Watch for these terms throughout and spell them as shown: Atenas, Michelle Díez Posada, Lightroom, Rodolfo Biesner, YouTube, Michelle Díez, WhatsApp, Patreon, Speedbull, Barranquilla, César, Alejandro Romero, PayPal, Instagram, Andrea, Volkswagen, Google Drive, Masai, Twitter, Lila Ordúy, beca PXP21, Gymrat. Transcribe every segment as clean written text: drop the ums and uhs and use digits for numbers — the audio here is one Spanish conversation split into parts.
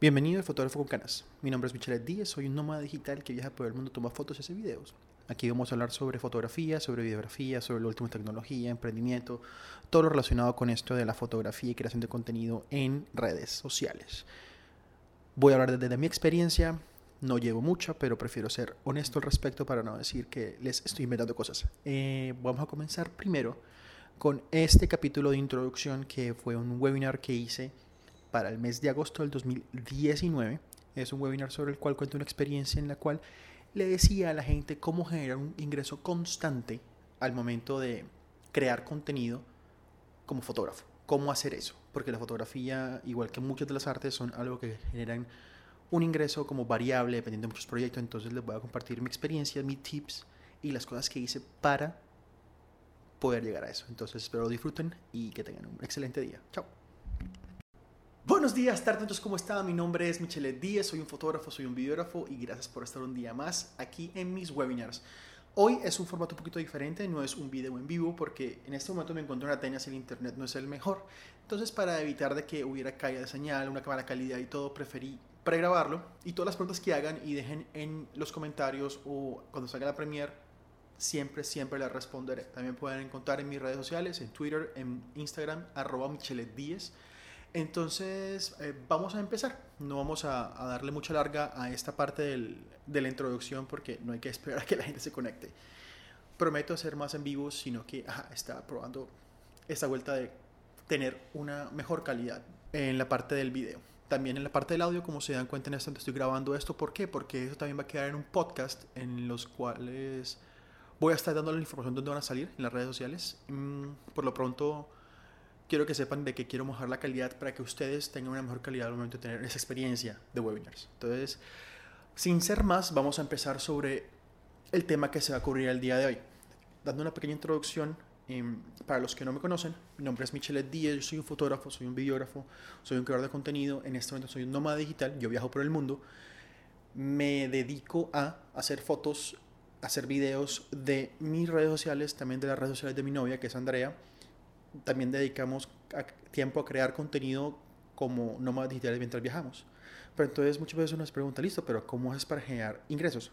Bienvenido al Fotógrafo con Canas. Mi nombre es Michelle Díez, soy un nómada digital que viaja por el mundo, toma fotos y hace videos. Aquí vamos a hablar sobre fotografía, sobre videografía, sobre la última tecnología, emprendimiento, todo lo relacionado con esto de la fotografía y creación de contenido en redes sociales. Voy a hablar desde mi experiencia, no llevo mucha, pero prefiero ser honesto al respecto para no decir que les estoy inventando cosas. Vamos a comenzar primero con este capítulo de introducción que fue un webinar que hice para el mes de agosto del 2019. Es un webinar sobre el cual cuento una experiencia en la cual le decía a la gente cómo generar un ingreso constante al momento de crear contenido como fotógrafo. Cómo hacer eso, porque la fotografía, igual que muchas de las artes, son algo que generan un ingreso como variable dependiendo de muchos proyectos. Entonces les voy a compartir mi experiencia, mis tips y las cosas que hice para poder llegar a eso. Entonces espero disfruten y que tengan un excelente día. Chao. Buenos días, tardes, ¿cómo están? Mi nombre es Michelle Díez, soy un fotógrafo, soy un videógrafo y gracias por estar un día más aquí en mis webinars. Hoy es un formato un poquito diferente, no es un video en vivo porque en este momento me encuentro en Atenas y el internet no es el mejor. Entonces, para evitar de que hubiera caída de señal, una mala calidad y todo, preferí pregrabarlo, y todas las preguntas que hagan y dejen en los comentarios o cuando salga la premiere, siempre las responderé. También pueden encontrar en mis redes sociales, en Twitter, en Instagram, @michelediez. Entonces, vamos a empezar. No vamos a darle mucha larga a esta parte de la introducción porque no hay que esperar a que la gente se conecte. Prometo hacer más en vivo, sino que estaba probando esta vuelta de tener una mejor calidad en la parte del video. También en la parte del audio, como se dan cuenta en este momento estoy grabando esto. ¿Por qué? Porque eso también va a quedar en un podcast en los cuales voy a estar dando la información de dónde van a salir en las redes sociales. Por lo pronto, quiero que sepan de que quiero mejorar la calidad para que ustedes tengan una mejor calidad al momento de tener esa experiencia de webinars. Entonces, sin ser más, vamos a empezar sobre el tema que se va a cubrir el día de hoy. Dando una pequeña introducción, para los que no me conocen, mi nombre es Michelle Díez, yo soy un fotógrafo, soy un videógrafo, soy un creador de contenido, en este momento soy un nómada digital, yo viajo por el mundo, me dedico a hacer fotos, a hacer videos de mis redes sociales, también de las redes sociales de mi novia, que es Andrea. También dedicamos tiempo a crear contenido como nómadas digitales mientras viajamos. Pero entonces muchas veces uno se pregunta, listo, pero ¿cómo haces para generar ingresos?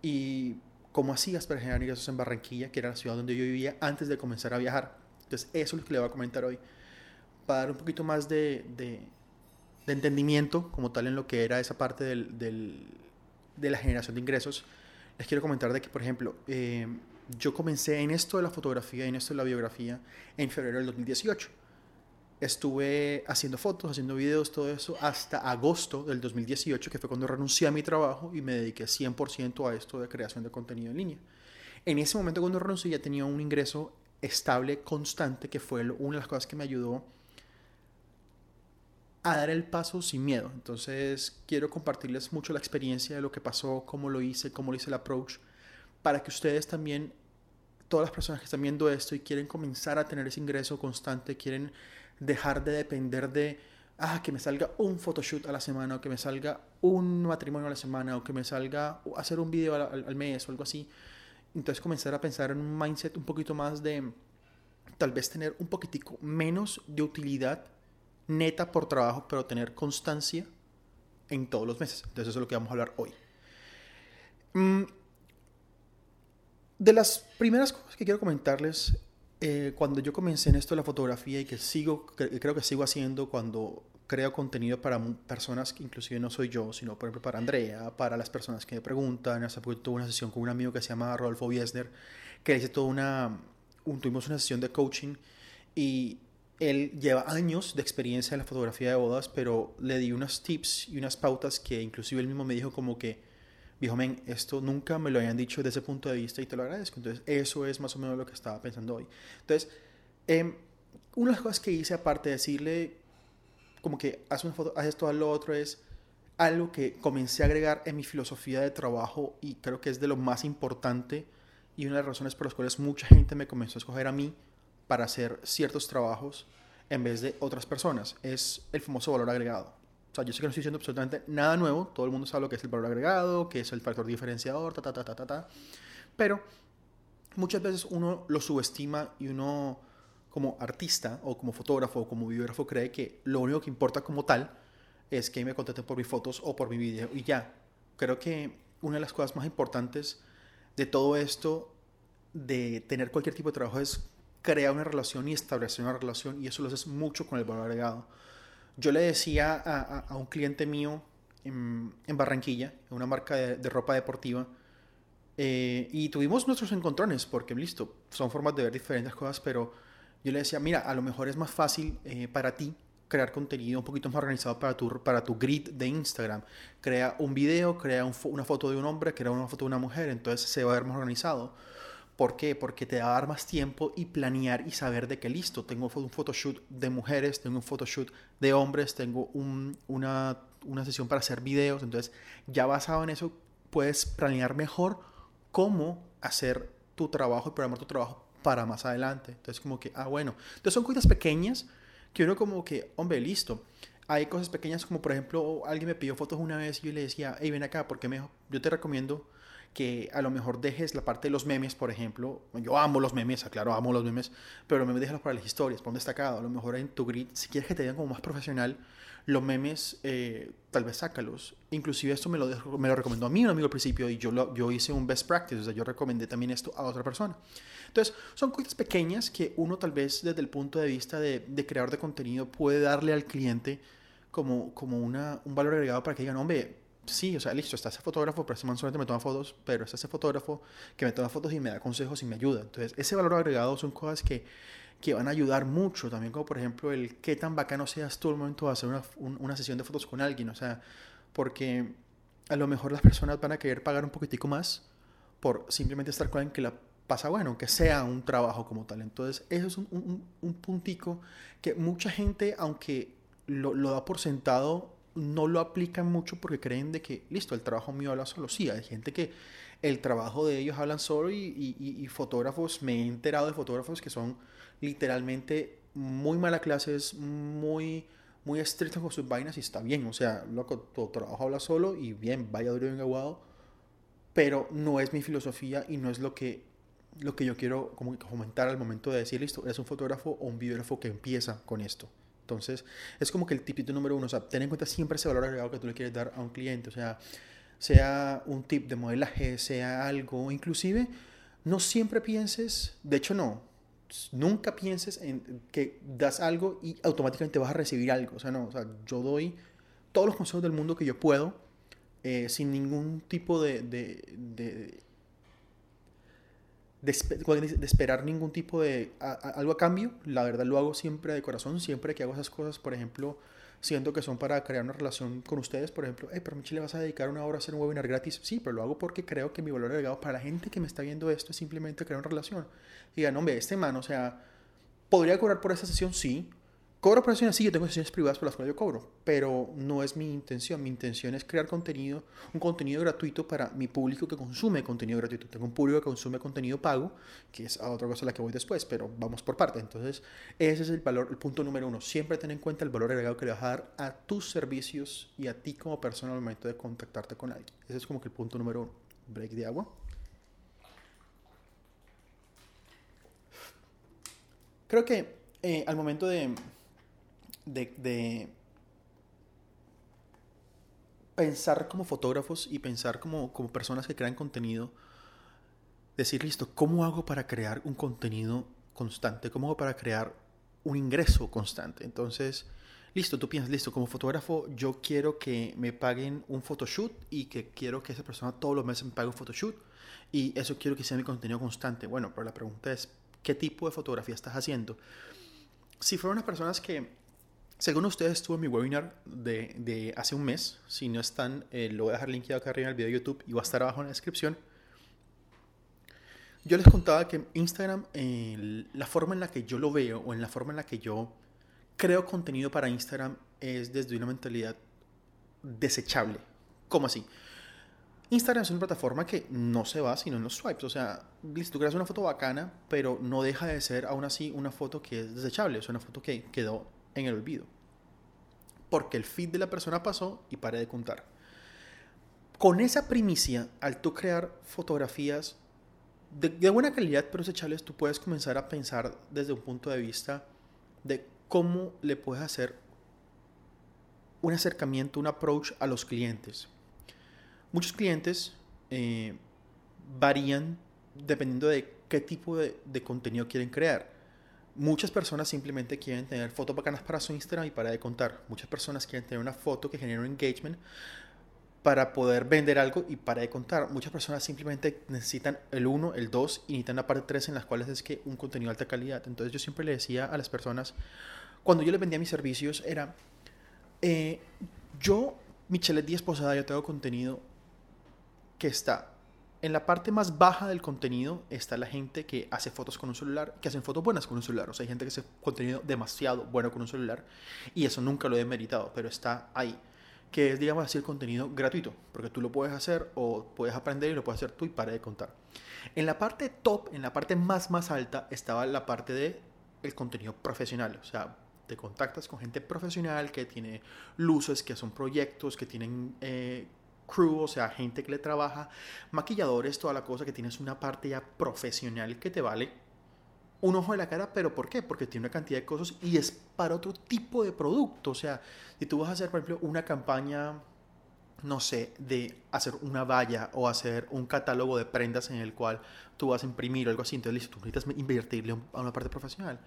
¿Y cómo hacías para generar ingresos en Barranquilla, que era la ciudad donde yo vivía antes de comenzar a viajar? Entonces eso es lo que le voy a comentar hoy, para dar un poquito más de entendimiento como tal en lo que era esa parte de la generación de ingresos. Les quiero comentar de que, por ejemplo, yo comencé en esto de la fotografía, en esto de la biografía, en febrero del 2018. Estuve haciendo fotos, haciendo videos, todo eso, hasta agosto del 2018, que fue cuando renuncié a mi trabajo y me dediqué 100% a esto de creación de contenido en línea. En ese momento, cuando renuncié, ya tenía un ingreso estable, constante, que fue una de las cosas que me ayudó a dar el paso sin miedo. Entonces, quiero compartirles mucho la experiencia de lo que pasó, cómo lo hice el approach, para que ustedes también, todas las personas que están viendo esto y quieren comenzar a tener ese ingreso constante, quieren dejar de depender de que me salga un photoshoot a la semana, o que me salga un matrimonio a la semana, o que me salga hacer un video al mes o algo así. Entonces comenzar a pensar en un mindset un poquito más de tal vez tener un poquitico menos de utilidad neta por trabajo, pero tener constancia en todos los meses. Entonces eso es lo que vamos a hablar hoy. De las primeras cosas que quiero comentarles, cuando yo comencé en esto de la fotografía y que creo que sigo haciendo cuando creo contenido para personas que inclusive no soy yo, sino por ejemplo para Andrea, para las personas que me preguntan. Hace poco tuve una sesión con un amigo que se llama Rodolfo Biesner, que hice tuvimos una sesión de coaching y él lleva años de experiencia en la fotografía de bodas, pero le di unos tips y unas pautas que inclusive él mismo me dijo como que, viejo men, esto nunca me lo habían dicho desde ese punto de vista y te lo agradezco. Entonces, eso es más o menos lo que estaba pensando hoy. Entonces, una de las cosas que hice, aparte de decirle, como que haz una foto, haz esto, haz lo otro, es algo que comencé a agregar en mi filosofía de trabajo y creo que es de lo más importante y una de las razones por las cuales mucha gente me comenzó a escoger a mí para hacer ciertos trabajos en vez de otras personas. Es el famoso valor agregado. O sea, yo sé que no estoy diciendo absolutamente nada nuevo. Todo el mundo sabe lo que es el valor agregado, que es el factor diferenciador, Pero muchas veces uno lo subestima y uno, como artista o como fotógrafo o como videógrafo, cree que lo único que importa como tal es que me contraten por mis fotos o por mi video y ya. Creo que una de las cosas más importantes de todo esto, de tener cualquier tipo de trabajo, es crear una relación y establecer una relación, y eso lo haces mucho con el valor agregado. Yo le decía a un cliente mío en Barranquilla, en una marca de ropa deportiva, y tuvimos nuestros encontrones, porque listo, son formas de ver diferentes cosas, pero yo le decía, mira, a lo mejor es más fácil para ti crear contenido un poquito más organizado para tu grid de Instagram. Crea un video, crea una foto de un hombre, crea una foto de una mujer, entonces se va a ver más organizado. ¿Por qué? Porque te va a dar más tiempo y planear y saber de que listo, tengo un photoshoot de mujeres, tengo un photoshoot de hombres, tengo una sesión para hacer videos. Entonces, ya basado en eso, puedes planear mejor cómo hacer tu trabajo y programar tu trabajo para más adelante. Entonces, como que, bueno. Entonces, son cosas pequeñas que uno como que, hombre, listo. Hay cosas pequeñas como, por ejemplo, alguien me pidió fotos una vez y yo le decía, hey, ven acá, porque yo te recomiendo que a lo mejor dejes la parte de los memes, por ejemplo. Yo amo los memes, claro, amo los memes, pero los memes déjalos para las historias, pon destacado. A lo mejor en tu grid, si quieres que te vean como más profesional, los memes, tal vez sácalos. Inclusive esto me lo recomendó a mí un amigo al principio y yo hice un best practice, o sea, yo recomendé también esto a otra persona. Entonces, son cosas pequeñas que uno tal vez desde el punto de vista de creador de contenido puede darle al cliente como un valor agregado para que digan, hombre, sí, o sea, listo, está ese fotógrafo, pero ese man solamente me toma fotos, pero está ese fotógrafo que me toma fotos y me da consejos y me ayuda. Entonces, ese valor agregado son cosas que van a ayudar mucho también, como por ejemplo el qué tan bacano seas tú al momento de hacer una sesión de fotos con alguien, o sea, porque a lo mejor las personas van a querer pagar un poquitico más por simplemente estar con alguien que la pasa bueno, que sea un trabajo como tal. Entonces, eso es un puntico que mucha gente, aunque lo da por sentado, no lo aplican mucho porque creen de que, listo, el trabajo mío habla solo. Sí, hay gente que el trabajo de ellos hablan solo y fotógrafos, me he enterado de fotógrafos que son literalmente muy mala clases, muy, muy estrictos con sus vainas y está bien, o sea, loco, tu trabajo habla solo y bien, vaya duro y bien aguado, pero no es mi filosofía y no es lo que yo quiero como comentar al momento de decir, listo, eres un fotógrafo o un videógrafo que empieza con esto. Entonces, es como que el tipito número uno, o sea, ten en cuenta siempre ese valor agregado que tú le quieres dar a un cliente, o sea un tip de modelaje, sea algo, inclusive, no siempre pienses, de hecho no, nunca pienses en que das algo y automáticamente vas a recibir algo, o sea, no, o sea, yo doy todos los consejos del mundo que yo puedo, sin ningún tipo de esperar ningún tipo de algo a cambio. La verdad lo hago siempre de corazón, siempre que hago esas cosas, por ejemplo, siento que son para crear una relación con ustedes, por ejemplo, pero Michelle, ¿le vas a dedicar una hora a hacer un webinar gratis? Sí, pero lo hago porque creo que mi valor agregado para la gente que me está viendo esto es simplemente crear una relación. Y digan, hombre, este man, o sea, ¿podría cobrar por esta sesión? Sí, cobro por sesiones, sí, yo tengo sesiones privadas por las cuales yo cobro, pero no es mi intención. Mi intención es crear contenido, un contenido gratuito para mi público que consume contenido gratuito. Tengo un público que consume contenido pago, que es otra cosa a la que voy después, pero vamos por parte. Entonces, ese es el valor, el punto número uno. Siempre ten en cuenta el valor agregado que le vas a dar a tus servicios y a ti como persona al momento de contactarte con alguien. Ese es como que el punto número uno. Break de agua. Creo que al momento de pensar como fotógrafos y pensar como personas que crean contenido, decir, listo, ¿cómo hago para crear un contenido constante? ¿Cómo hago para crear un ingreso constante? Entonces, listo, tú piensas, listo, como fotógrafo yo quiero que me paguen un photoshoot y que quiero que esa persona todos los meses me pague un photoshoot y eso quiero que sea mi contenido constante. Bueno, pero la pregunta es, ¿qué tipo de fotografía estás haciendo? Si fueron unas personas que, según ustedes, estuvo en mi webinar de hace un mes. Si no están, lo voy a dejar linkeado acá arriba en el video de YouTube y va a estar abajo en la descripción. Yo les contaba que Instagram, la forma en la que yo lo veo o en la forma en la que yo creo contenido para Instagram es desde una mentalidad desechable. ¿Cómo así? Instagram es una plataforma que no se va sino en los swipes, o sea, listo, tú creas una foto bacana, pero no deja de ser aún así una foto que es desechable, es una foto que quedó en el olvido, porque el feed de la persona pasó y paré de contar. Con esa primicia, al tú crear fotografías de buena calidad pero desechables, tú puedes comenzar a pensar desde un punto de vista de cómo le puedes hacer un acercamiento, un approach a los clientes. Muchos clientes varían dependiendo de qué tipo de contenido quieren crear. Muchas personas simplemente quieren tener fotos bacanas para su Instagram y para de contar. Muchas personas quieren tener una foto que genere un engagement para poder vender algo y para de contar. Muchas personas simplemente necesitan el 1, el 2 y necesitan la parte 3 en las cuales es que un contenido de alta calidad. Entonces yo siempre le decía a las personas, cuando yo les vendía mis servicios era, yo, Michelle Díez Posada, yo tengo contenido que está... En la parte más baja del contenido está la gente que hace fotos con un celular, que hacen fotos buenas con un celular. O sea, hay gente que hace contenido demasiado bueno con un celular y eso nunca lo he demeritado, pero está ahí. Que es, digamos así, el contenido gratuito, porque tú lo puedes hacer o puedes aprender y lo puedes hacer tú y para de contar. En la parte top, en la parte más alta, estaba la parte del contenido profesional. O sea, te contactas con gente profesional que tiene luces, que son proyectos, que tienen... crew, o sea, gente que le trabaja, maquilladores, toda la cosa, que tienes una parte ya profesional que te vale un ojo de la cara, pero ¿por qué? Porque tiene una cantidad de cosas y es para otro tipo de producto. O sea, si tú vas a hacer, por ejemplo, una campaña, no sé, de hacer una valla o hacer un catálogo de prendas en el cual tú vas a imprimir o algo así, entonces tú necesitas invertirle a una parte profesional.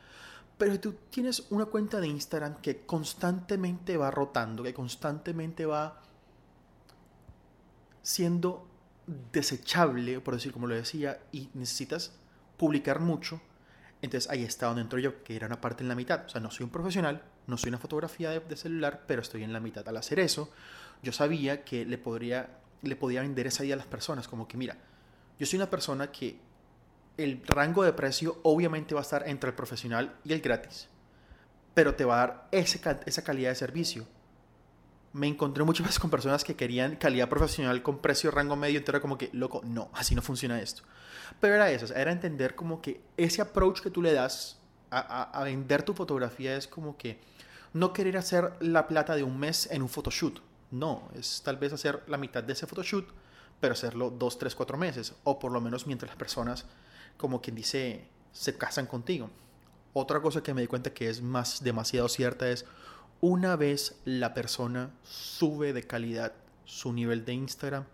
Pero si tú tienes una cuenta de Instagram que constantemente va rotando, que constantemente va... siendo desechable, por decir como lo decía, y necesitas publicar mucho, entonces ahí está donde entro yo, que era una parte en la mitad. O sea, no soy un profesional, no soy una fotografía de celular, pero estoy en la mitad. Al hacer eso, yo sabía que le podía vender esa idea a las personas, como que mira, yo soy una persona que el rango de precio obviamente va a estar entre el profesional y el gratis, pero te va a dar esa calidad de servicio. Me encontré muchas veces con personas que querían calidad profesional con precio rango medio, entonces era como que, loco, no, así no funciona esto. Pero era eso, era entender como que ese approach que tú le das a vender tu fotografía es como que no querer hacer la plata de un mes en un photoshoot. No, es tal vez hacer la mitad de ese photoshoot, pero hacerlo 2, 3, 4 meses, o por lo menos mientras las personas, como quien dice, se casan contigo. Otra cosa que me di cuenta que es demasiado cierta es... Una vez la persona sube de calidad su nivel de Instagram,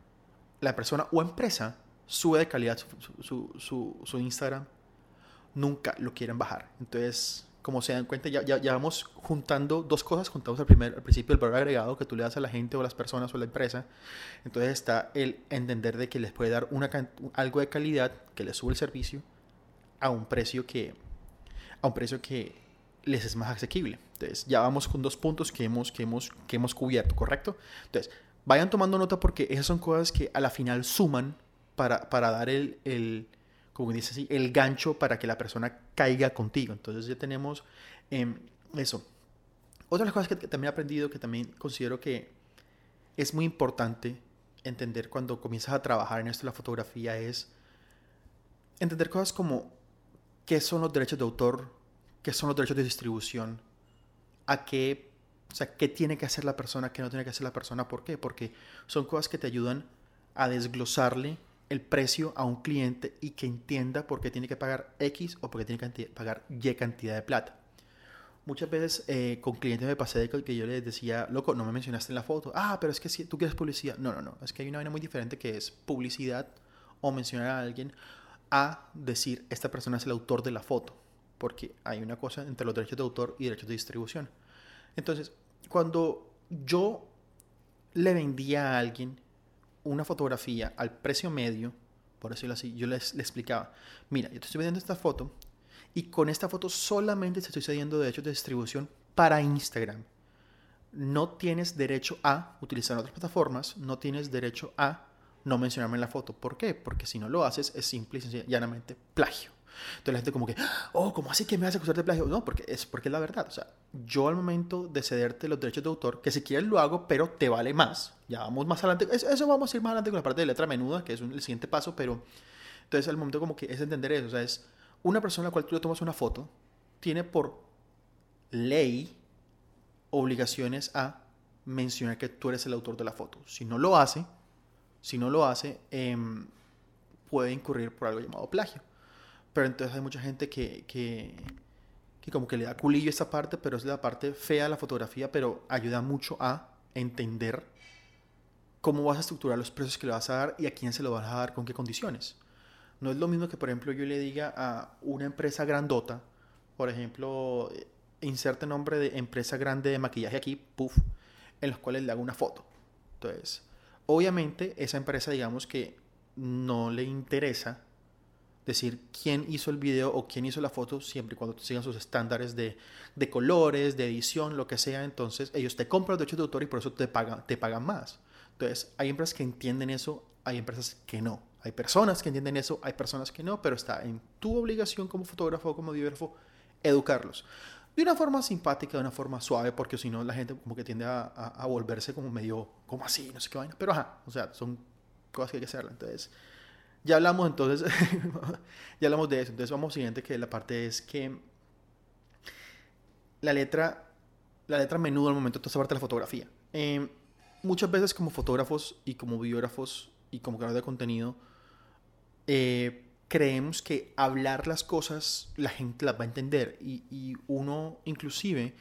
la persona o empresa sube de calidad su Instagram, nunca lo quieren bajar. Entonces, como se dan cuenta, ya vamos juntando dos cosas. Juntamos al principio el valor agregado que tú le das a la gente o a las personas o a la empresa. Entonces está el entender de que les puede dar algo de calidad que les sube el servicio a un precio que les es más asequible. Entonces ya vamos con dos puntos que hemos cubierto, ¿correcto? Entonces vayan tomando nota porque esas son cosas que a la final suman para dar como dice así, el gancho para que la persona caiga contigo. Entonces ya tenemos eso. Otra de las cosas que también he aprendido, que también considero que es muy importante entender cuando comienzas a trabajar en esto de la fotografía, es entender cosas como qué son los derechos de autor, qué son los derechos de distribución, qué tiene que hacer la persona, qué no tiene que hacer la persona, ¿por qué? Porque son cosas que te ayudan a desglosarle el precio a un cliente y que entienda por qué tiene que pagar X o por qué tiene que pagar Y cantidad de plata. Muchas veces con clientes me pasé de que yo les decía, loco, no me mencionaste en la foto, pero es que si tú quieres publicidad, no, es que hay una vaina muy diferente que es publicidad o mencionar a alguien a decir, esta persona es el autor de la foto. Porque hay una cosa entre los derechos de autor y derechos de distribución. Entonces, cuando yo le vendía a alguien una fotografía al precio medio, por decirlo así, yo le explicaba, mira, yo te estoy vendiendo esta foto y con esta foto solamente te estoy cediendo derechos de distribución para Instagram. No tienes derecho a utilizar otras plataformas, no tienes derecho a no mencionarme en la foto. ¿Por qué? Porque si no lo haces es simple y llanamente plagio. Entonces la gente como que, ¿cómo así que me vas a acusar de plagio? No, porque es la verdad. O sea, yo al momento de cederte los derechos de autor, que si quieres lo hago, pero te vale más. Ya vamos más adelante. Eso vamos a ir más adelante con la parte de letra menuda, que es el siguiente paso, pero... Entonces al momento como que es entender eso. O sea, es una persona a la cual tú le tomas una foto, tiene por ley obligaciones a mencionar que tú eres el autor de la foto. Si no lo hace, puede incurrir por algo llamado plagio. Pero entonces hay mucha gente que, que, que como que le da culillo esa parte, pero es la parte fea de la fotografía, pero ayuda mucho a entender cómo vas a estructurar los precios que le vas a dar y a quién se lo vas a dar, con qué condiciones. No es lo mismo que, por ejemplo, yo le diga a una empresa grandota, por ejemplo, inserte nombre de empresa grande de maquillaje aquí, puff, en los cuales le hago una foto. Entonces, obviamente, esa empresa, digamos que no le interesa decir quién hizo el video o quién hizo la foto, siempre y cuando sigan sus estándares de colores, de edición, lo que sea. Entonces, ellos te compran los derechos de autor y por eso te pagan más. Entonces, hay empresas que entienden eso, hay empresas que no. Hay personas que entienden eso, hay personas que no, pero está en tu obligación como fotógrafo o como videógrafo educarlos. De una forma simpática, de una forma suave, porque si no la gente como que tiende a volverse como medio, como así, no sé qué vaina. Pero ajá, o sea, son cosas que hay que hacerlas. Entonces, ya hablamos entonces, ya hablamos de eso. Entonces vamos al siguiente, que la parte es que la letra menudo al momento de toda esa parte de la fotografía. Muchas veces como fotógrafos y como videógrafos y como creadores de contenido, creemos que hablar las cosas la gente las va a entender y uno inclusive,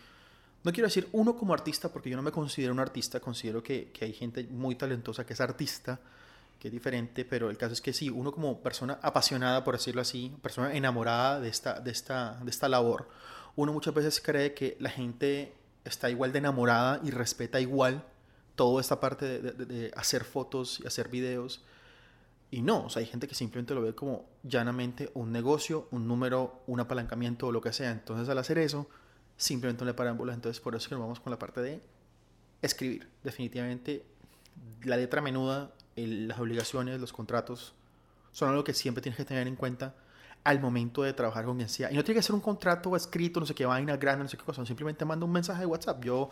no quiero decir uno como artista porque yo no me considero un artista, considero que hay gente muy talentosa que es artista, que es diferente, pero el caso es que sí, uno como persona apasionada, por decirlo así, persona enamorada de esta labor, uno muchas veces cree que la gente está igual de enamorada y respeta igual toda esta parte de hacer fotos y hacer videos. Y no, o sea, hay gente que simplemente lo ve como llanamente un negocio, un número, un apalancamiento o lo que sea. Entonces, al hacer eso, simplemente no le paran bolas. Entonces, por eso es que nos vamos con la parte de escribir. Definitivamente, la letra menuda, las obligaciones, los contratos, son algo que siempre tienes que tener en cuenta al momento de trabajar con quien sea. Y no tiene que ser un contrato escrito, no sé qué vaina, grande, no sé qué cosa. Simplemente manda un mensaje de WhatsApp. Yo,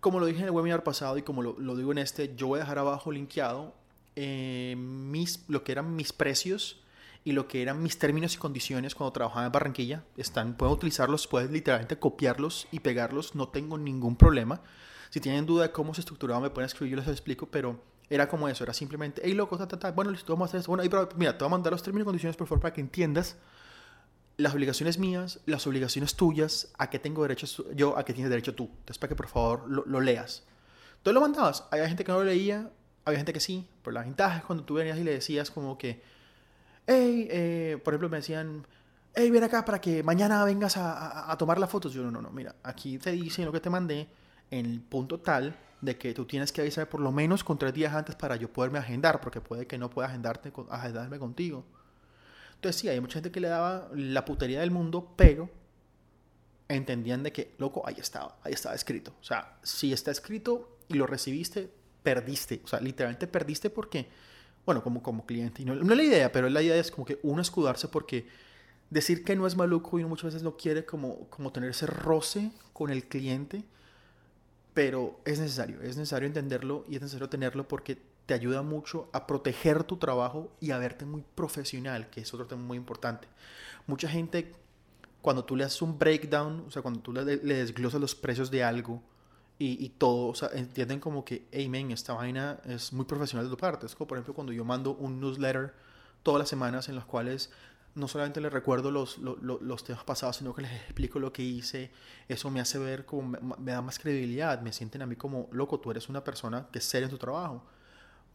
como lo dije en el webinar pasado y como lo digo en este, yo voy a dejar abajo linkeado lo que eran mis precios y lo que eran mis términos y condiciones cuando trabajaba en Barranquilla. Pueden utilizarlos, pueden literalmente copiarlos y pegarlos. No tengo ningún problema. Si tienen duda de cómo se estructuraba, me pueden escribir, yo les explico, pero era como eso, era simplemente, hey loco, bueno, listo, vamos a hacer esto, bueno, ahí, pero mira, te voy a mandar los términos y condiciones, por favor, para que entiendas las obligaciones mías, las obligaciones tuyas, a qué tengo derecho yo, a qué tienes derecho tú. Entonces, para que por favor lo leas. Entonces lo mandabas. Había gente que no lo leía, había gente que sí, pero la ventaja es cuando tú venías y le decías como que, hey, por ejemplo, me decían, hey, ven acá para que mañana vengas a tomar las fotos. Yo, no, mira, aquí te dicen lo que te mandé en el punto tal de que tú tienes que avisar por lo menos con 3 días antes para yo poderme agendar, porque puede que no pueda agendarme contigo. Entonces sí, hay mucha gente que le daba la putería del mundo, pero entendían de que, loco, ahí estaba escrito. O sea, si está escrito y lo recibiste, perdiste. O sea, literalmente perdiste porque, bueno, como cliente, y no es la idea, pero la idea es como que uno escudarse, porque decir que no es maluco y uno muchas veces no quiere como tener ese roce con el cliente, pero es necesario entenderlo y es necesario tenerlo porque te ayuda mucho a proteger tu trabajo y a verte muy profesional, que es otro tema muy importante. Mucha gente, cuando tú le haces un breakdown, o sea, cuando tú le desglosas los precios de algo y todo, o sea, entienden como que, hey, man, esta vaina es muy profesional de tu parte. Es como, por ejemplo, cuando yo mando un newsletter todas las semanas en las cuales no solamente les recuerdo los temas pasados, sino que les explico lo que hice. Eso me hace ver como, me da más credibilidad. Me sienten a mí como, loco, tú eres una persona que es seria en tu trabajo.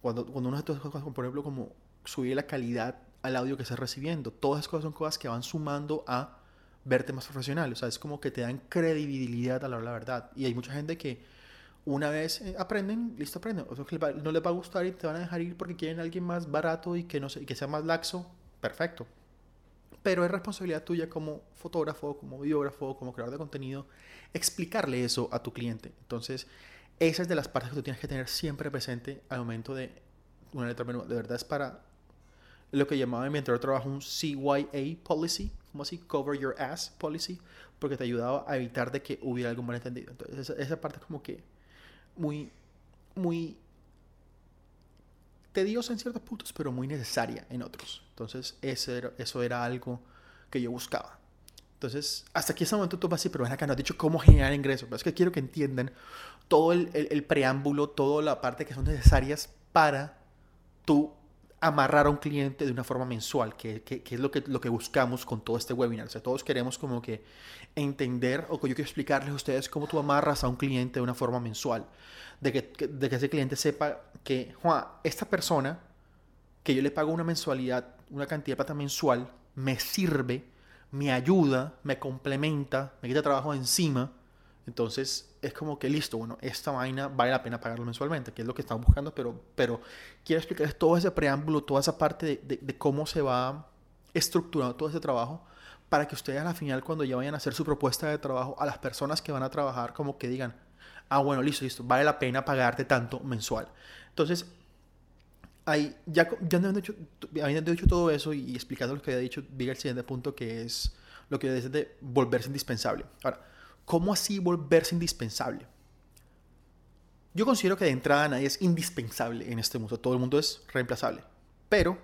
Cuando uno de estas cosas, por ejemplo, como subir la calidad al audio que estás recibiendo. Todas esas cosas son cosas que van sumando a verte más profesional. O sea, es como que te dan credibilidad a la hora de la verdad. Y hay mucha gente que una vez aprenden, listo, aprenden. O sea, que no les va a gustar y te van a dejar ir porque quieren a alguien más barato y que, no sé, y que sea más laxo. Perfecto. Pero es responsabilidad tuya como fotógrafo, como videógrafo, como creador de contenido, explicarle eso a tu cliente. Entonces, esa es de las partes que tú tienes que tener siempre presente al momento de una letra menuda. De verdad es para lo que llamaba en mi anterior trabajo un CYA policy, como así, cover your ass policy, porque te ayudaba a evitar de que hubiera algún malentendido. Entonces, esa parte es como que muy, muy tediosa en ciertos puntos, pero muy necesaria en otros. Entonces, eso era algo que yo buscaba. Entonces, hasta aquí este momento tú vas a decir, pero ven acá, no has dicho cómo generar ingresos. Pero es que quiero que entiendan todo el preámbulo, toda la parte que son necesarias para tú amarrar a un cliente de una forma mensual, que es lo que buscamos con todo este webinar. O sea, todos queremos como que entender, o yo quiero explicarles a ustedes cómo tú amarras a un cliente de una forma mensual, de que ese cliente sepa que, Juan, esta persona que yo le pago una mensualidad, una cantidad de plata mensual, me sirve, me ayuda, me complementa, me quita trabajo encima. Entonces es como que listo, bueno, esta vaina vale la pena pagarlo mensualmente, que es lo que estamos buscando, pero quiero explicarles todo ese preámbulo, toda esa parte de cómo se va estructurando todo ese trabajo, para que ustedes a la final, cuando ya vayan a hacer su propuesta de trabajo, a las personas que van a trabajar, como que digan, ah, bueno, listo, vale la pena pagarte tanto mensual. Entonces, ahí, ya habiendo dicho todo eso y explicando lo que había dicho, diga el siguiente punto, que es lo que dice de volverse indispensable. Ahora, ¿cómo así volverse indispensable? Yo considero que de entrada nadie es indispensable en este mundo. Todo el mundo es reemplazable. Pero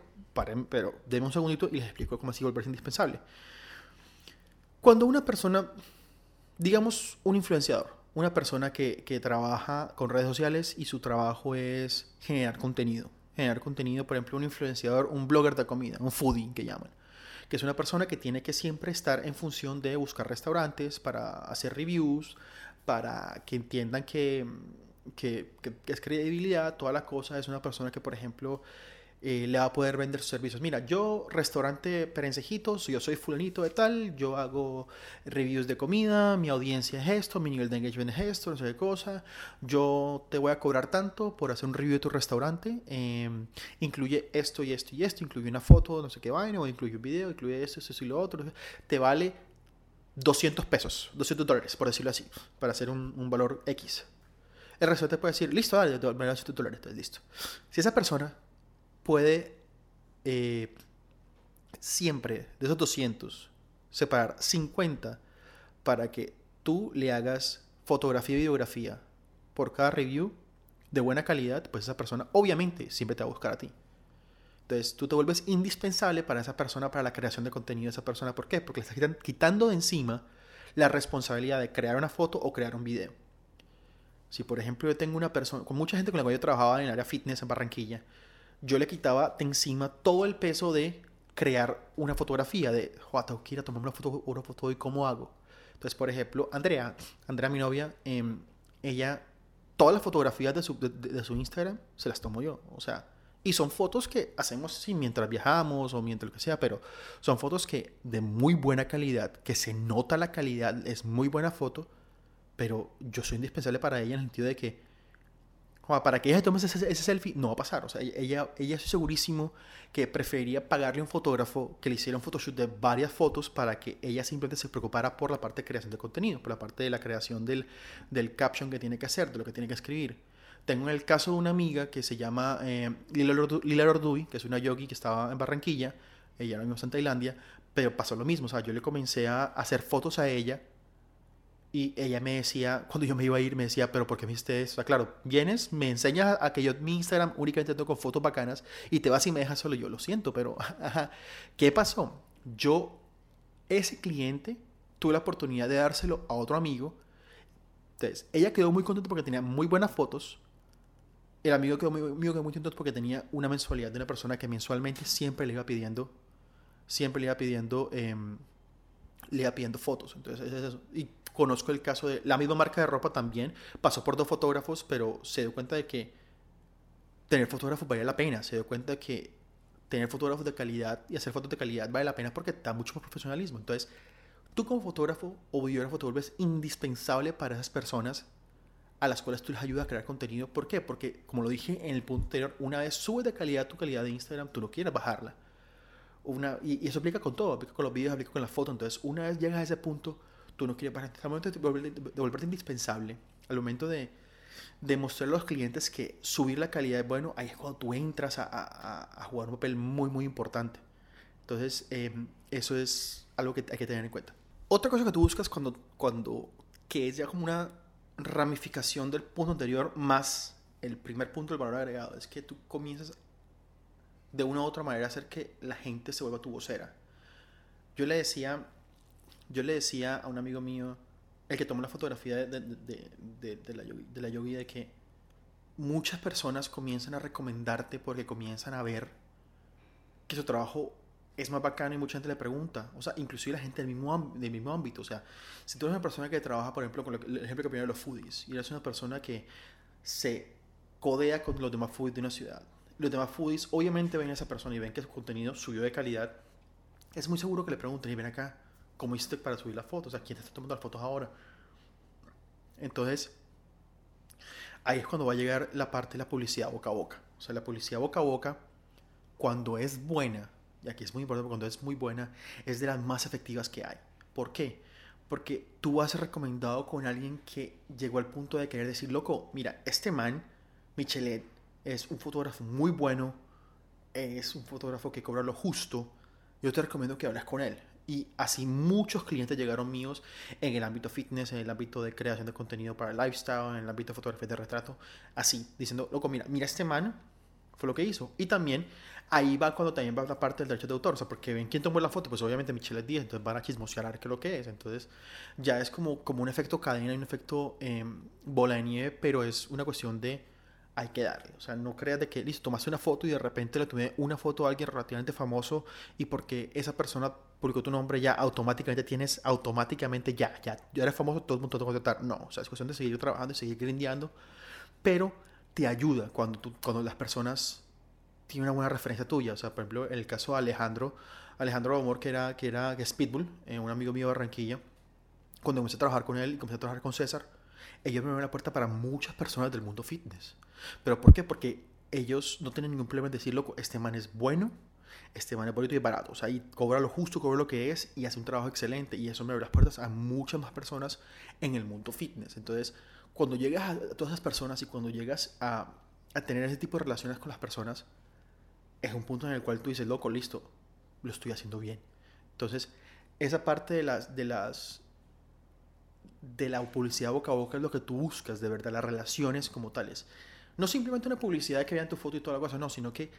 denme un segundito y les explico cómo así volverse indispensable. Cuando una persona, digamos un influenciador, una persona que trabaja con redes sociales y su trabajo es generar contenido, por ejemplo, un influenciador, un blogger de comida, un foodie que llaman, que es una persona que tiene que siempre estar en función de buscar restaurantes para hacer reviews, para que entiendan que es credibilidad, toda la cosa. Es una persona que, por ejemplo, le va a poder vender sus servicios. Mira, yo, restaurante Perencejitos, yo soy fulanito de tal, yo hago reviews de comida, mi audiencia es esto, mi nivel de engagement es esto, no sé qué cosa, yo te voy a cobrar tanto por hacer un review de tu restaurante, incluye esto y esto y esto, incluye una foto, no sé qué vaina, o incluye un video, incluye esto y lo otro, te vale $200, por decirlo así, para hacer un valor X. El restaurante puede decir, listo, dale, te vale $200, entonces listo. Si esa persona puede siempre de esos 200 separar 50 para que tú le hagas fotografía y videografía por cada review de buena calidad, pues esa persona obviamente siempre te va a buscar a ti. Entonces tú te vuelves indispensable para esa persona, para la creación de contenido de esa persona. ¿Por qué? Porque le estás quitando de encima la responsabilidad de crear una foto o crear un video. Si por ejemplo yo tengo una persona, con mucha gente con la cual yo trabajaba en el área fitness en Barranquilla, yo le quitaba de encima todo el peso de crear una fotografía, de, joder, tengo que ir a tomarme una foto y cómo hago. Entonces, por ejemplo, Andrea mi novia, ella, todas las fotografías de su Instagram se las tomo yo. O sea, y son fotos que hacemos sí, mientras viajamos o mientras lo que sea, pero son fotos que de muy buena calidad, que se nota la calidad, es muy buena foto, pero yo soy indispensable para ella en el sentido de que, para que ella tome ese selfie no va a pasar. O sea, ella estoy segurísimo que preferiría pagarle a un fotógrafo que le hiciera un photoshoot de varias fotos para que ella simplemente se preocupara por la parte de creación de contenido, por la parte de la creación del caption que tiene que hacer, de lo que tiene que escribir. Tengo el caso de una amiga que se llama Lila Ordúy, que es una yogi que estaba en Barranquilla. Ella ahora mismo está en Tailandia, pero pasó lo mismo. O sea, yo le comencé a hacer fotos a ella. Y ella me decía, cuando yo me iba a ir, me decía, pero ¿por qué me hiciste eso? O sea, claro, vienes, me enseñas a que yo mi Instagram únicamente tengo con fotos bacanas y te vas y me dejas solo. Yo lo siento, pero ¿qué pasó? Ese cliente, tuve la oportunidad de dárselo a otro amigo. Entonces, ella quedó muy contenta porque tenía muy buenas fotos. El amigo quedó muy contento porque tenía una mensualidad de una persona que mensualmente siempre le iba pidiendo fotos. Entonces, es eso. Y conozco el caso de la misma marca de ropa también. Pasó por 2 fotógrafos, pero se dio cuenta de que tener fotógrafos vale la pena. Se dio cuenta de que tener fotógrafos de calidad y hacer fotos de calidad vale la pena porque te da mucho más profesionalismo. Entonces, tú como fotógrafo o videógrafo te vuelves indispensable para esas personas a las cuales tú les ayudas a crear contenido. ¿Por qué? Porque, como lo dije en el punto anterior, una vez subes de calidad tu calidad de Instagram, tú no quieres bajarla. Y eso aplica con todo, aplica con los videos, aplica con las fotos. Entonces, una vez llegas a ese punto, tú no quieres parar. Hasta el momento de volverte indispensable, al momento de mostrarle a los clientes que subir la calidad es bueno, ahí es cuando tú entras a jugar un papel muy, muy importante. Entonces, eso es algo que hay que tener en cuenta. Otra cosa que tú buscas que es ya como una ramificación del punto anterior, más el primer punto del valor agregado, es que tú comienzas de una u otra manera hacer que la gente se vuelva tu vocera. Yo le decía a un amigo mío, el que tomó la fotografía de la yogi, de que muchas personas comienzan a recomendarte porque comienzan a ver que su trabajo es más bacano y mucha gente le pregunta. O sea, inclusive la gente del mismo ámbito. O sea, si tú eres una persona que trabaja, por ejemplo, con el ejemplo que primero de los foodies, y eres una persona que se codea con los demás foodies de una ciudad, los demás foodies obviamente ven a esa persona y ven que su contenido subió de calidad, es muy seguro que le pregunten, y ven acá, ¿cómo hiciste para subir las fotos? O sea, ¿quién te está tomando las fotos ahora? Entonces, ahí es cuando va a llegar la parte de la publicidad boca a boca. O sea, la publicidad boca a boca, cuando es buena, y aquí es muy importante, cuando es muy buena, es de las más efectivas que hay. ¿Por qué? Porque tú vas recomendado con alguien que llegó al punto de querer decir, loco, mira, este man, Michelet, es un fotógrafo muy bueno, es un fotógrafo que cobra lo justo, yo te recomiendo que hables con él. Y así muchos clientes llegaron míos en el ámbito fitness, en el ámbito de creación de contenido para el lifestyle, en el ámbito de fotografía de retrato, así, diciendo, loco, mira este man, fue lo que hizo. Y también, ahí va cuando también va la parte del derecho de autor, o sea, porque ven quién tomó la foto, pues obviamente Michelle Díez, entonces van a chismosear qué es lo que es. Entonces, ya es como un efecto cadena, un efecto bola de nieve, pero es una cuestión de hay que darle. O sea, no creas de que, listo, tomaste una foto y de repente le tomé una foto a alguien relativamente famoso y porque esa persona publicó tu nombre ya automáticamente tienes, ya eres famoso, todo el mundo te va a contratar. No, o sea, es cuestión de seguir trabajando y seguir grindeando, pero te ayuda cuando las personas tienen una buena referencia tuya. O sea, por ejemplo, en el caso de Alejandro Romero, que era Speedbull, un amigo mío de Barranquilla, cuando comencé a trabajar con él y comencé a trabajar con César, ellos me abrieron la puerta para muchas personas del mundo fitness. ¿Pero por qué? Porque ellos no tienen ningún problema en decir, loco, este man es bonito y barato. O sea, y cobra lo justo, cobra lo que es y hace un trabajo excelente. Y eso me abre las puertas a muchas más personas en el mundo fitness. Entonces, cuando llegas a todas esas personas y cuando llegas a tener ese tipo de relaciones con las personas, es un punto en el cual tú dices, loco, listo, lo estoy haciendo bien. Entonces, esa parte de la publicidad boca a boca es lo que tú buscas, de verdad, las relaciones como tales. No simplemente una publicidad que vean tu foto y toda la cosa, no, sino que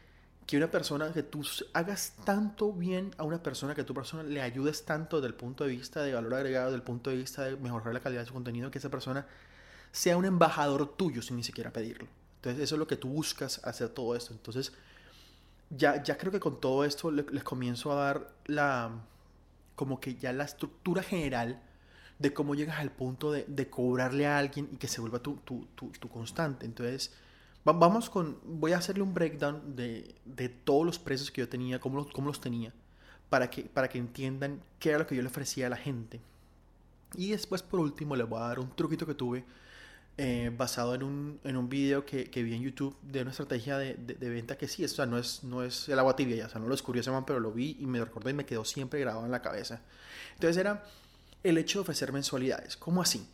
una persona, que tú hagas tanto bien a una persona, que tu persona le ayudes tanto desde el punto de vista de valor agregado, desde el punto de vista de mejorar la calidad de su contenido, que esa persona sea un embajador tuyo sin ni siquiera pedirlo. Entonces, eso es lo que tú buscas, hacer todo esto. Entonces, ya creo que con todo esto les comienzo a dar como que ya la estructura general de cómo llegas al punto de cobrarle a alguien y que se vuelva tu constante. Entonces, voy a hacerle un breakdown de todos los precios que yo tenía, cómo los tenía, para que entiendan qué era lo que yo le ofrecía a la gente. Y después, por último, les voy a dar un truquito que tuve basado en un video que vi en YouTube de una estrategia de venta que sí, o sea, no es el agua tibia ya, o sea, no lo descubrí ese man, pero lo vi y me recordé y me quedó siempre grabado en la cabeza. Entonces era el hecho de ofrecer mensualidades. ¿Cómo así?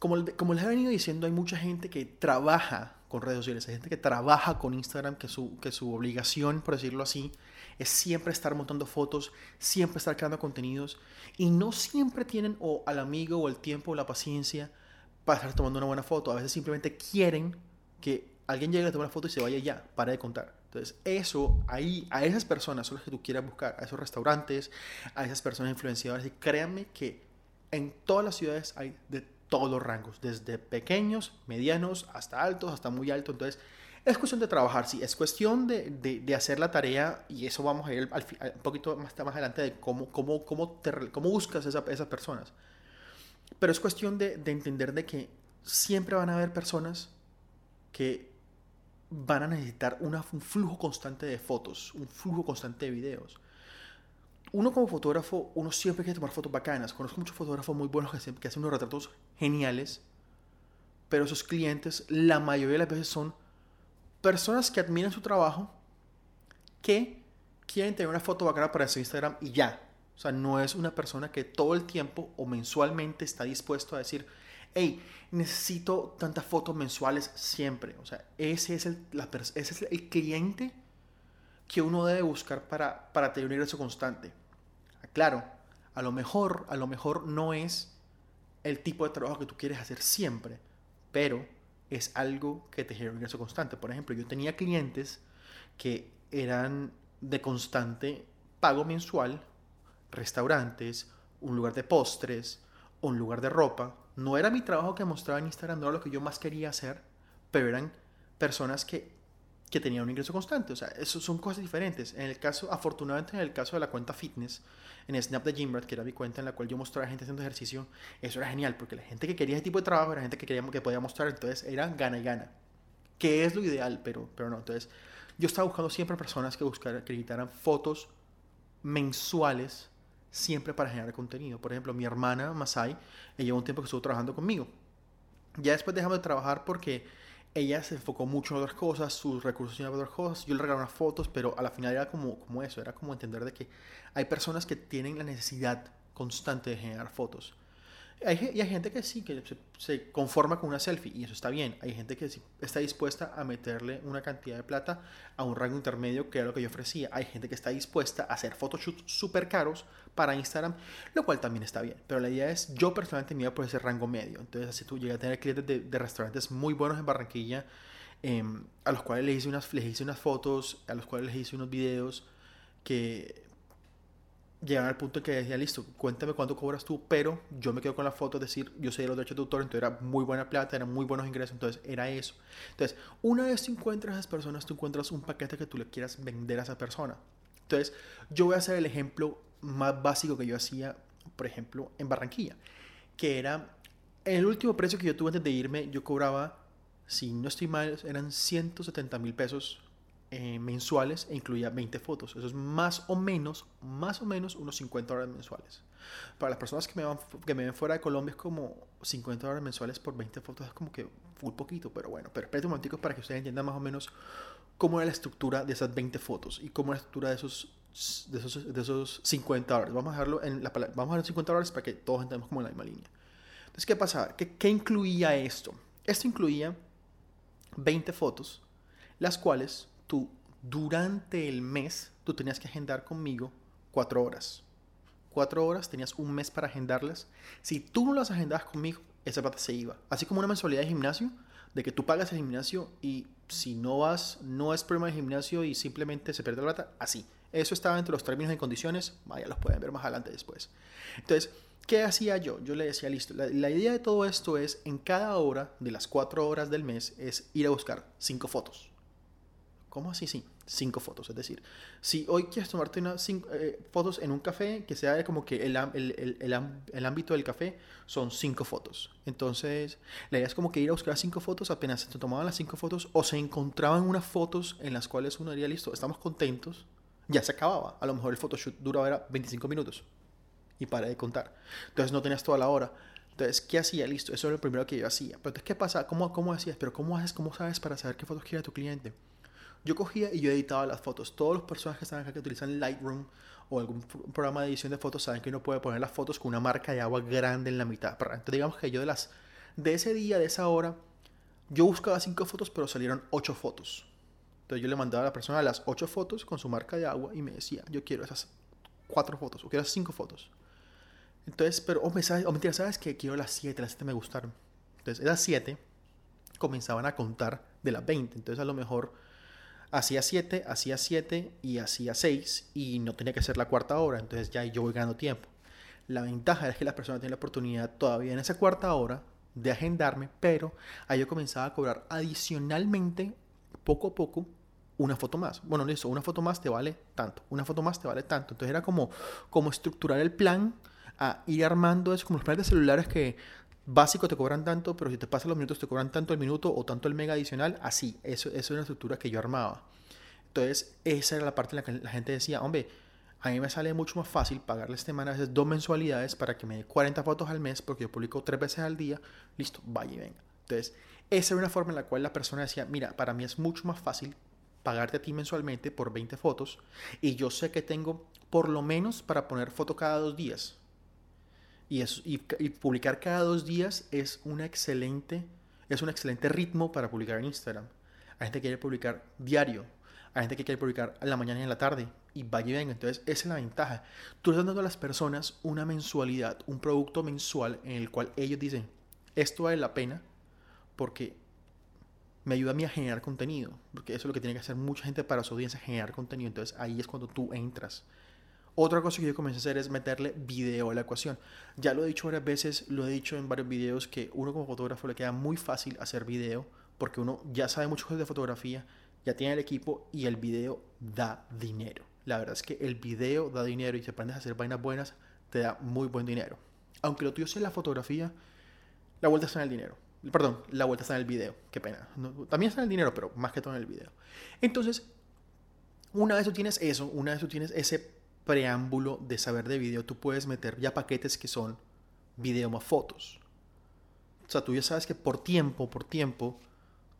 Como les he venido diciendo, hay mucha gente que trabaja con redes sociales, hay gente que trabaja con Instagram, que su obligación, por decirlo así, es siempre estar montando fotos, siempre estar creando contenidos, y no siempre tienen o al amigo o el tiempo o la paciencia para estar tomando una buena foto. A veces simplemente quieren que alguien llegue a tomar una foto y se vaya ya, para de contar. Entonces, eso, ahí, a esas personas son las que tú quieras buscar, a esos restaurantes, a esas personas influenciadoras, y créanme que en todas las ciudades hay de todos los rangos, desde pequeños, medianos, hasta altos, hasta muy alto. Entonces, es cuestión de trabajar, sí, es cuestión de hacer la tarea, y eso vamos a ir un poquito más adelante de cómo buscas esas personas. Pero es cuestión de entender de que siempre van a haber personas que van a necesitar un flujo constante de fotos, un flujo constante de videos. Uno como fotógrafo, uno siempre quiere tomar fotos bacanas. Conozco muchos fotógrafos muy buenos que hacen unos retratos geniales, pero sus clientes, la mayoría de las veces, son personas que admiran su trabajo, que quieren tener una foto bacana para su Instagram y ya. O sea, no es una persona que todo el tiempo o mensualmente está dispuesto a decir, hey, necesito tantas fotos mensuales siempre. O sea, ese es el cliente que uno debe buscar para tener un ingreso constante. Claro, a lo mejor no es el tipo de trabajo que tú quieres hacer siempre, pero es algo que te genera un ingreso constante. Por ejemplo, yo tenía clientes que eran de constante pago mensual, restaurantes, un lugar de postres, un lugar de ropa. No era mi trabajo que mostraba en Instagram, no era lo que yo más quería hacer, pero eran personas que que tenía un ingreso constante. O sea, eso son cosas diferentes. En el caso, afortunadamente, en el caso de la cuenta fitness, en Snap de Gymrat, que era mi cuenta en la cual yo mostraba a gente haciendo ejercicio, eso era genial, porque la gente que quería ese tipo de trabajo era gente que quería, que podía mostrar, entonces era gana y gana, que es lo ideal, pero no. Entonces, yo estaba buscando siempre personas que editaran fotos mensuales, siempre para generar contenido. Por ejemplo, mi hermana Masai, ella lleva un tiempo que estuvo trabajando conmigo. Ya después dejamos de trabajar porque ella se enfocó mucho en otras cosas, sus recursos en otras cosas. Yo le regalaba unas fotos, pero a la final era como eso, era como entender de que hay personas que tienen la necesidad constante de generar fotos. Y hay gente que sí, que se conforma con una selfie, y eso está bien. Hay gente que sí está dispuesta a meterle una cantidad de plata a un rango intermedio, que era lo que yo ofrecía. Hay gente que está dispuesta a hacer photoshoots súper caros para Instagram, lo cual también está bien. Pero la idea es, yo personalmente me iba por ese rango medio. Entonces, así tú llegas a tener clientes de restaurantes muy buenos en Barranquilla, a los cuales les hice unas fotos, a los cuales les hice unos videos que llegaron al punto en que decía, listo, cuéntame cuánto cobras tú, pero yo me quedo con la foto, es decir, yo soy de los derechos de autor, entonces era muy buena plata, eran muy buenos ingresos, entonces era eso. Entonces, una vez tú encuentras a esas personas, tú encuentras un paquete que tú le quieras vender a esa persona. Entonces, yo voy a hacer el ejemplo más básico que yo hacía, por ejemplo, en Barranquilla, que era, el último precio que yo tuve antes de irme, yo cobraba, si no estoy mal, eran 170 mil pesos mensuales, e incluía 20 fotos. Eso es más o menos unos $50 mensuales. Para las personas que me ven fuera de Colombia, es como $50 mensuales por 20 fotos, es como que full poquito, pero bueno. Pero espérate un momentico para que ustedes entiendan más o menos cómo era la estructura de esas 20 fotos y cómo era la estructura de esos $50. Vamos a dejarlo en $50 para que todos entremos como en la misma línea. Entonces, ¿qué pasaba? ¿Qué incluía esto? Esto incluía 20 fotos, las cuales tú, durante el mes, tú tenías que agendar conmigo 4 horas. 4 horas, tenías un mes para agendarlas. Si tú no las agendabas conmigo, esa plata se iba. Así como una mensualidad de gimnasio, de que tú pagas el gimnasio y si no vas, no es problema del gimnasio y simplemente se pierde la plata, así. Eso estaba entre los términos y condiciones, vaya, los pueden ver más adelante después. Entonces, ¿qué hacía yo? Yo le decía, listo, la idea de todo esto es, en cada hora de las 4 horas del mes, es ir a buscar 5 fotos. ¿Cómo así? Sí, 5 fotos. Es decir, si hoy quieres tomarte unas 5 fotos en un café, que sea como que el ámbito del café son 5 fotos. Entonces, la idea es como que ir a buscar 5 fotos, apenas se tomaban las 5 fotos o se encontraban unas fotos en las cuales uno diría, listo, estamos contentos, ya se acababa. A lo mejor el photoshoot duraba 25 minutos y paré de contar. Entonces, no tenías toda la hora. Entonces, ¿qué hacía? Listo, eso era lo primero que yo hacía. Pero entonces, ¿qué pasa? ¿Cómo hacías? Pero ¿cómo sabes para saber qué fotos quiere tu cliente? Yo cogía y yo editaba las fotos. Todas las personas que están acá que utilizan Lightroom o algún programa de edición de fotos saben que uno puede poner las fotos con una marca de agua grande en la mitad. Entonces, digamos que yo de ese día, de esa hora, yo buscaba 5 fotos, pero salieron 8 fotos. Entonces yo le mandaba a la persona las 8 fotos con su marca de agua y me decía, yo quiero esas 4 fotos o quiero esas 5 fotos. Entonces, pero, mentira, ¿sabes qué? Quiero las 7, las 7 me gustaron. Entonces, esas 7 comenzaban a contar de las 20. Entonces, a lo mejor hacía 7 y hacía 6 y no tenía que hacer la cuarta hora, entonces ya yo voy ganando tiempo. La ventaja es que las personas tienen la oportunidad todavía en esa cuarta hora de agendarme, pero ahí yo comenzaba a cobrar adicionalmente, poco a poco, una foto más. Bueno, listo, una foto más te vale tanto, una foto más te vale tanto. Entonces era como estructurar el plan, a ir armando eso, como los planes de celulares que básico te cobran tanto, pero si te pasan los minutos te cobran tanto el minuto o tanto el mega adicional, así. Eso es una estructura que yo armaba. Entonces, esa era la parte en la que la gente decía, hombre, a mí me sale mucho más fácil pagarle este man a veces 2 mensualidades para que me dé 40 fotos al mes, porque yo publico 3 veces al día, listo, vaya y venga. Entonces, esa era una forma en la cual la persona decía, mira, para mí es mucho más fácil pagarte a ti mensualmente por 20 fotos y yo sé que tengo por lo menos para poner foto cada 2 días. Y publicar cada 2 días es un excelente ritmo para publicar en Instagram. Hay gente que quiere publicar diario, hay gente que quiere publicar en la mañana y en la tarde, y vaya y venga. Entonces, esa es la ventaja. Tú estás dando a las personas una mensualidad, un producto mensual en el cual ellos dicen, esto vale la pena porque me ayuda a mí a generar contenido, porque eso es lo que tiene que hacer mucha gente para su audiencia, generar contenido. Entonces, ahí es cuando tú entras. Otra cosa que yo comencé a hacer es meterle video a la ecuación. Ya lo he dicho varias veces, lo he dicho en varios videos, que uno como fotógrafo le queda muy fácil hacer video porque uno ya sabe muchas cosas de fotografía, ya tiene el equipo y el video da dinero. La verdad es que el video da dinero y si aprendes a hacer vainas buenas, te da muy buen dinero. Aunque lo tuyo sea la fotografía, la vuelta está en el dinero. Perdón, la vuelta está en el video. Qué pena. No, también está en el dinero, pero más que todo en el video. Entonces, una vez tú tienes eso, una vez tú tienes ese preámbulo de saber de video, tú puedes meter ya paquetes que son video más fotos. O sea, tú ya sabes que por tiempo,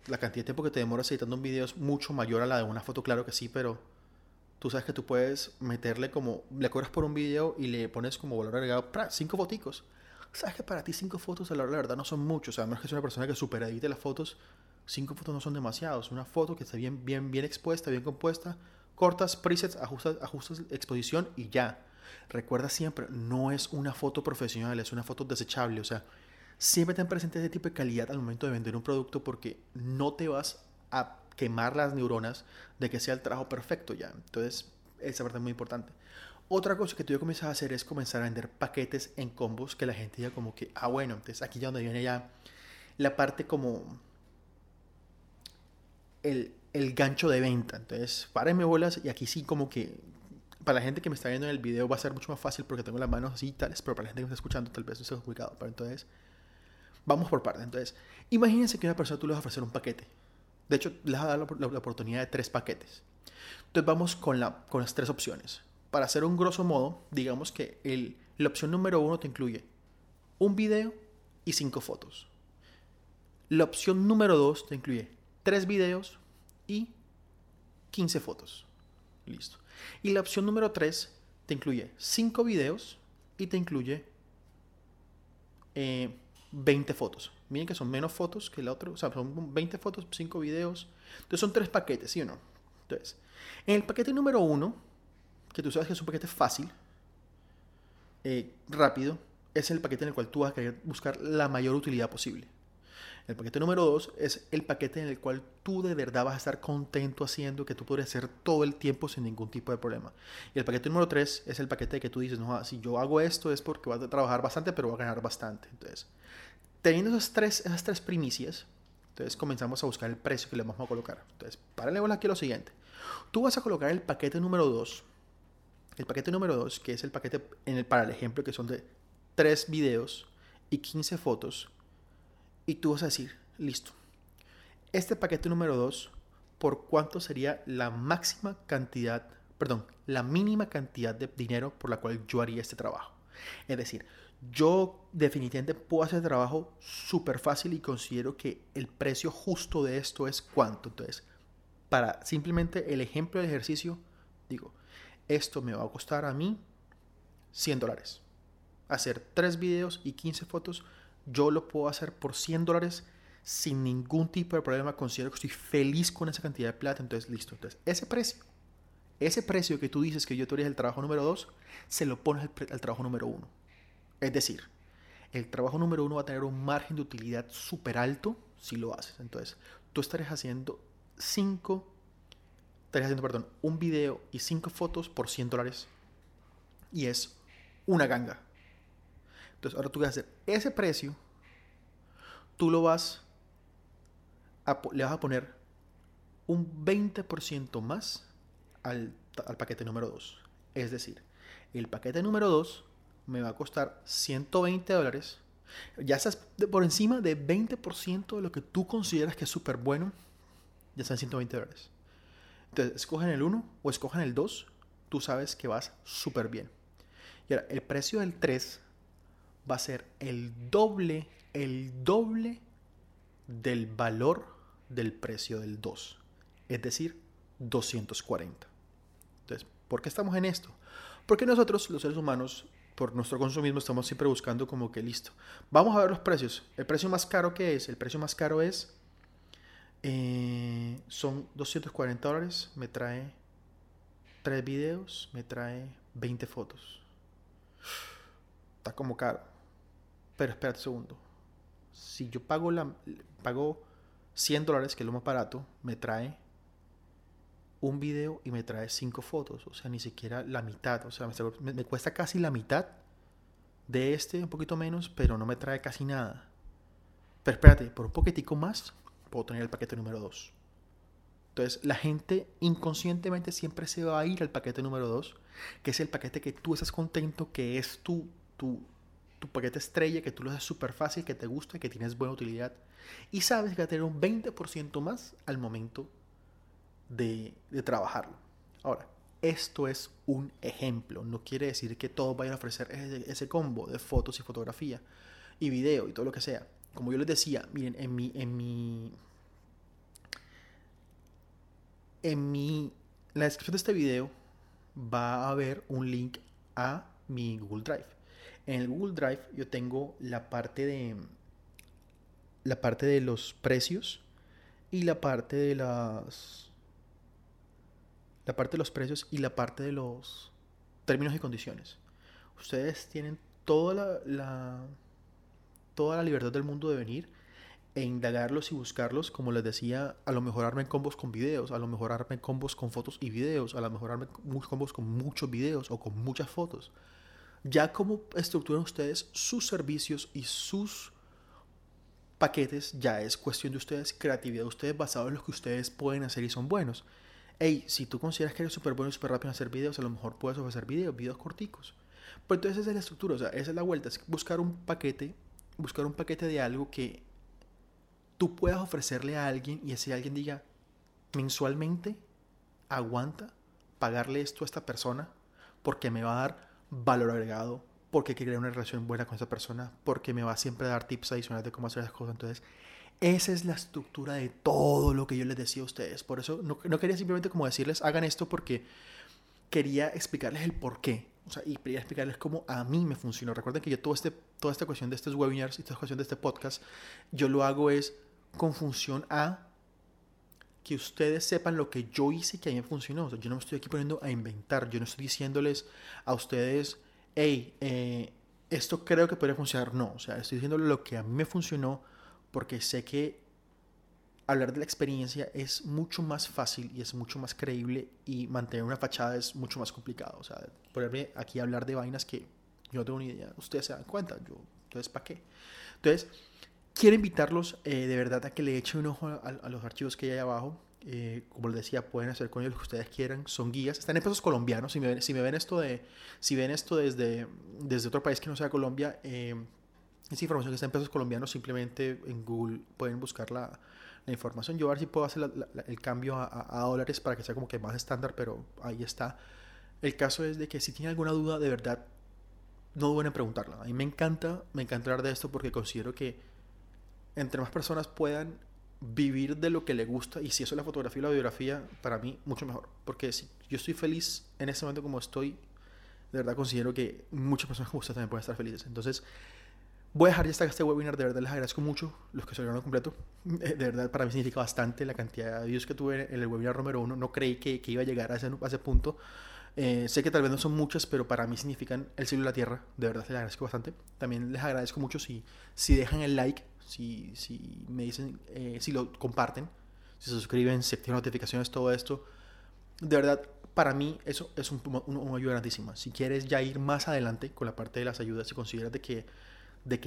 la cantidad de tiempo que te demoras editando un video es mucho mayor a la de una foto, claro que sí, pero tú sabes que tú puedes meterle como, le cobras por un video y le pones como valor agregado, ¡pra! 5 foticos. Sabes que para ti 5 fotos a la hora la verdad no son muchos, o sea, a menos que seas una persona que superedite las fotos, 5 fotos no son demasiados. Una foto que esté bien expuesta, bien compuesta, cortas presets, ajustas exposición y ya. Recuerda siempre, no es una foto profesional, es una foto desechable, o sea, siempre ten presente ese tipo de calidad al momento de vender un producto porque no te vas a quemar las neuronas de que sea el trabajo perfecto ya. Entonces, esa parte es muy importante. Otra cosa que tú ya comienzas a hacer es comenzar a vender paquetes en combos que la gente diga como que, ah bueno, entonces aquí ya donde viene ya la parte como el gancho de venta. Entonces, párenme bolas y aquí sí como que para la gente que me está viendo en el video va a ser mucho más fácil porque tengo las manos así y tales, pero para la gente que me está escuchando tal vez no sea complicado, pero entonces... Vamos por partes. Entonces, imagínense que una persona tú le vas a ofrecer un paquete. De hecho, les vas a dar la oportunidad de 3 paquetes. Entonces, vamos con las 3 opciones. Para hacer un grosso modo, digamos que la opción número 1 te incluye un video y 5 fotos. La opción número 2 te incluye 3 videos y 15 fotos. Listo. Y la opción número 3 te incluye 5 videos y te incluye... 20 fotos. Miren que son menos fotos que el otro. O sea, son 20 fotos, 5 videos. Entonces son 3 paquetes, ¿sí o no? Entonces, en el paquete número 1, que tú sabes que es un paquete fácil, rápido, es el paquete en el cual tú vas a querer buscar la mayor utilidad posible. El paquete número 2 es el paquete en el cual tú de verdad vas a estar contento haciendo, que tú podrías hacer todo el tiempo sin ningún tipo de problema. Y el paquete número 3 es el paquete que tú dices, no, si yo hago esto es porque voy a trabajar bastante, pero voy a ganar bastante. Entonces, teniendo esas tres primicias, entonces comenzamos a buscar el precio que le vamos a colocar. Entonces, párale bola aquí a lo siguiente. Tú vas a colocar el paquete número 2, que es el paquete para el ejemplo que son de 3 videos y 15 fotos. Y tú vas a decir, listo, este paquete número 2, ¿por cuánto sería la mínima cantidad de dinero por la cual yo haría este trabajo? Es decir, yo definitivamente puedo hacer el trabajo súper fácil y considero que el precio justo de esto es cuánto. Entonces, para simplemente el ejemplo del ejercicio, digo, esto me va a costar a mí $100. Hacer 3 videos y 15 fotos, yo lo puedo hacer por $100 sin ningún tipo de problema. Considero que estoy feliz con esa cantidad de plata. Entonces, listo. Entonces, ese precio que tú dices que yo te haría el trabajo número 2, se lo pones al trabajo número 1. Es decir, el trabajo número 1 va a tener un margen de utilidad súper alto si lo haces. Entonces, tú estarías haciendo un video y 5 fotos por $100. Y es una ganga. Entonces, ahora tú vas a hacer ese precio, tú le vas a poner un 20% más al paquete número 2. Es decir, el paquete número 2 me va a costar $120. Ya estás por encima de 20% de lo que tú consideras que es súper bueno, ya están $120. Entonces, escogen el 1 o escogen el 2, tú sabes que vas súper bien. Y ahora, el precio del 3... va a ser el doble del valor del precio del 2, es decir, $240. Entonces, ¿por qué estamos en esto? Porque nosotros, los seres humanos, por nuestro consumismo, estamos siempre buscando como que listo. Vamos a ver los precios. El precio más caro que es, son $240, me trae 3 videos, me trae 20 fotos. Está como caro. Pero espérate un segundo. Si yo pago $100, que es lo más barato, me trae un video y me trae 5 fotos. O sea, ni siquiera la mitad. O sea, me cuesta casi la mitad de este, un poquito menos, pero no me trae casi nada. Pero espérate, por un poquitico más puedo tener el paquete número 2. Entonces, la gente inconscientemente siempre se va a ir al paquete número 2, que es el paquete que tú estás contento, que es tu paquete estrella, que tú lo haces súper fácil, que te gusta, que tienes buena utilidad. Y sabes que va a tener un 20% más al momento de trabajarlo. Ahora, esto es un ejemplo. No quiere decir que todos vayan a ofrecer ese combo de fotos y fotografía y video y todo lo que sea. Como yo les decía, miren, en la descripción de este video va a haber un link a mi Google Drive. En el Google Drive yo tengo la parte de los precios y la parte de los términos y condiciones. Ustedes tienen toda la libertad del mundo de venir e indagarlos y buscarlos. Como les decía, a lo mejor armen combos con videos, a lo mejor armen combos con fotos y videos, a lo mejor armen combos con muchos videos o con muchas fotos. Ya como estructuran ustedes sus servicios y sus paquetes, ya es cuestión de ustedes, creatividad de ustedes, basado en lo que ustedes pueden hacer y son buenos. Hey, si tú consideras que eres súper bueno y súper rápido en hacer videos, a lo mejor puedes ofrecer videos corticos. Pero entonces esa es la estructura, o sea, esa es la vuelta, es buscar un paquete de algo que tú puedas ofrecerle a alguien y ese alguien diga, mensualmente aguanta pagarle esto a esta persona porque me va a dar valor agregado, porque hay que crear una relación buena con esa persona, porque me va siempre a dar tips adicionales de cómo hacer las cosas. Entonces, esa es la estructura de todo lo que yo les decía a ustedes. Por eso no quería simplemente como decirles hagan esto, porque quería explicarles el porqué. O sea, y quería explicarles cómo a mí me funcionó. Recuerden que yo toda esta cuestión de estos webinars y toda esta cuestión de este podcast, yo lo hago es con función a que ustedes sepan lo que yo hice y que a mí me funcionó. O sea, yo no me estoy aquí poniendo a inventar. Yo no estoy diciéndoles a ustedes, hey, esto creo que podría funcionar. No, o sea, estoy diciendo lo que a mí me funcionó, porque sé que hablar de la experiencia es mucho más fácil y es mucho más creíble, y mantener una fachada es mucho más complicado. O sea, ponerme aquí a hablar de vainas que yo no tengo ni idea, ustedes se dan cuenta, entonces ¿para qué? Entonces, quiero invitarlos de verdad a que le echen un ojo a los archivos que hay ahí abajo. Como les decía, pueden hacer con ellos lo que ustedes quieran, son guías, están en pesos colombianos. Si ven esto desde otro país que no sea Colombia, esa información que está en pesos colombianos, simplemente en Google pueden buscar la información. Yo a ver si puedo hacer el cambio a dólares para que sea como que más estándar, pero ahí está. El caso es de que si tienen alguna duda, de verdad, no duden en preguntarla. A mí me encanta hablar de esto, porque considero que entre más personas puedan vivir de lo que les gusta, y si eso es la fotografía y la biografía, para mí mucho mejor. Porque si yo estoy feliz en este momento como estoy, de verdad considero que muchas personas como ustedes también pueden estar felices. Entonces, voy a dejar ya hasta este webinar. De verdad les agradezco mucho los que se lo dieron completo. De verdad, para mí significa bastante la cantidad de views que tuve en el webinar número 1. No creí que iba a llegar a ese punto. Sé que tal vez no son muchas, pero para mí significan el cielo y la tierra. De verdad, les agradezco bastante. También les agradezco mucho si dejan el like, si me dicen, si lo comparten, si se suscriben, si activan notificaciones, todo esto. De verdad, para mí eso es una ayuda grandísima. Si quieres ya ir más adelante con la parte de las ayudas, si consideras de que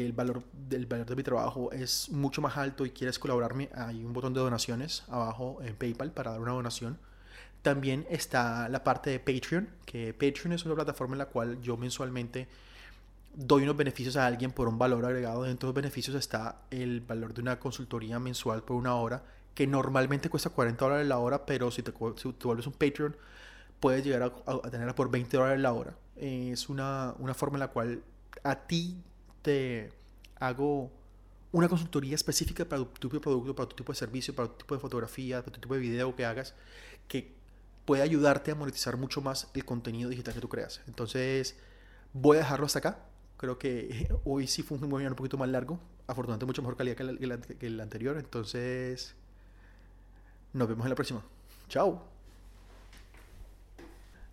el valor de mi trabajo es mucho más alto y quieres colaborarme, hay un botón de donaciones abajo en PayPal para dar una donación. También está la parte de Patreon, que Patreon es una plataforma en la cual yo mensualmente doy unos beneficios a alguien por un valor agregado. Dentro de los beneficios está el valor de una consultoría mensual por una hora, que normalmente cuesta $40 la hora, pero si te vuelves un Patreon puedes llegar a tenerla por $20 la hora. Es una forma en la cual a ti te hago una consultoría específica para tu tipo de producto, para tu tipo de servicio, para tu tipo de fotografía, para tu tipo de video que hagas, que puede ayudarte a monetizar mucho más el contenido digital que tú creas. Entonces, voy a dejarlo hasta acá. Creo que hoy sí fue un webinar un poquito más largo, afortunadamente mucho mejor calidad que el anterior. Entonces, nos vemos en la próxima. Chao.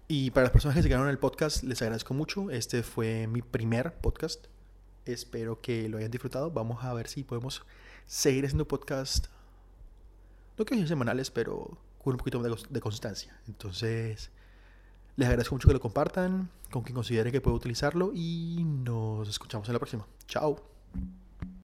Y para las personas que se quedaron en el podcast, les agradezco mucho. Este fue mi primer podcast. Espero que lo hayan disfrutado. Vamos a ver si podemos seguir haciendo podcast, no que sean semanales, pero con un poquito de constancia. Entonces, les agradezco mucho que lo compartan, con quien considere que puedo utilizarlo, y nos escuchamos en la próxima. Chao.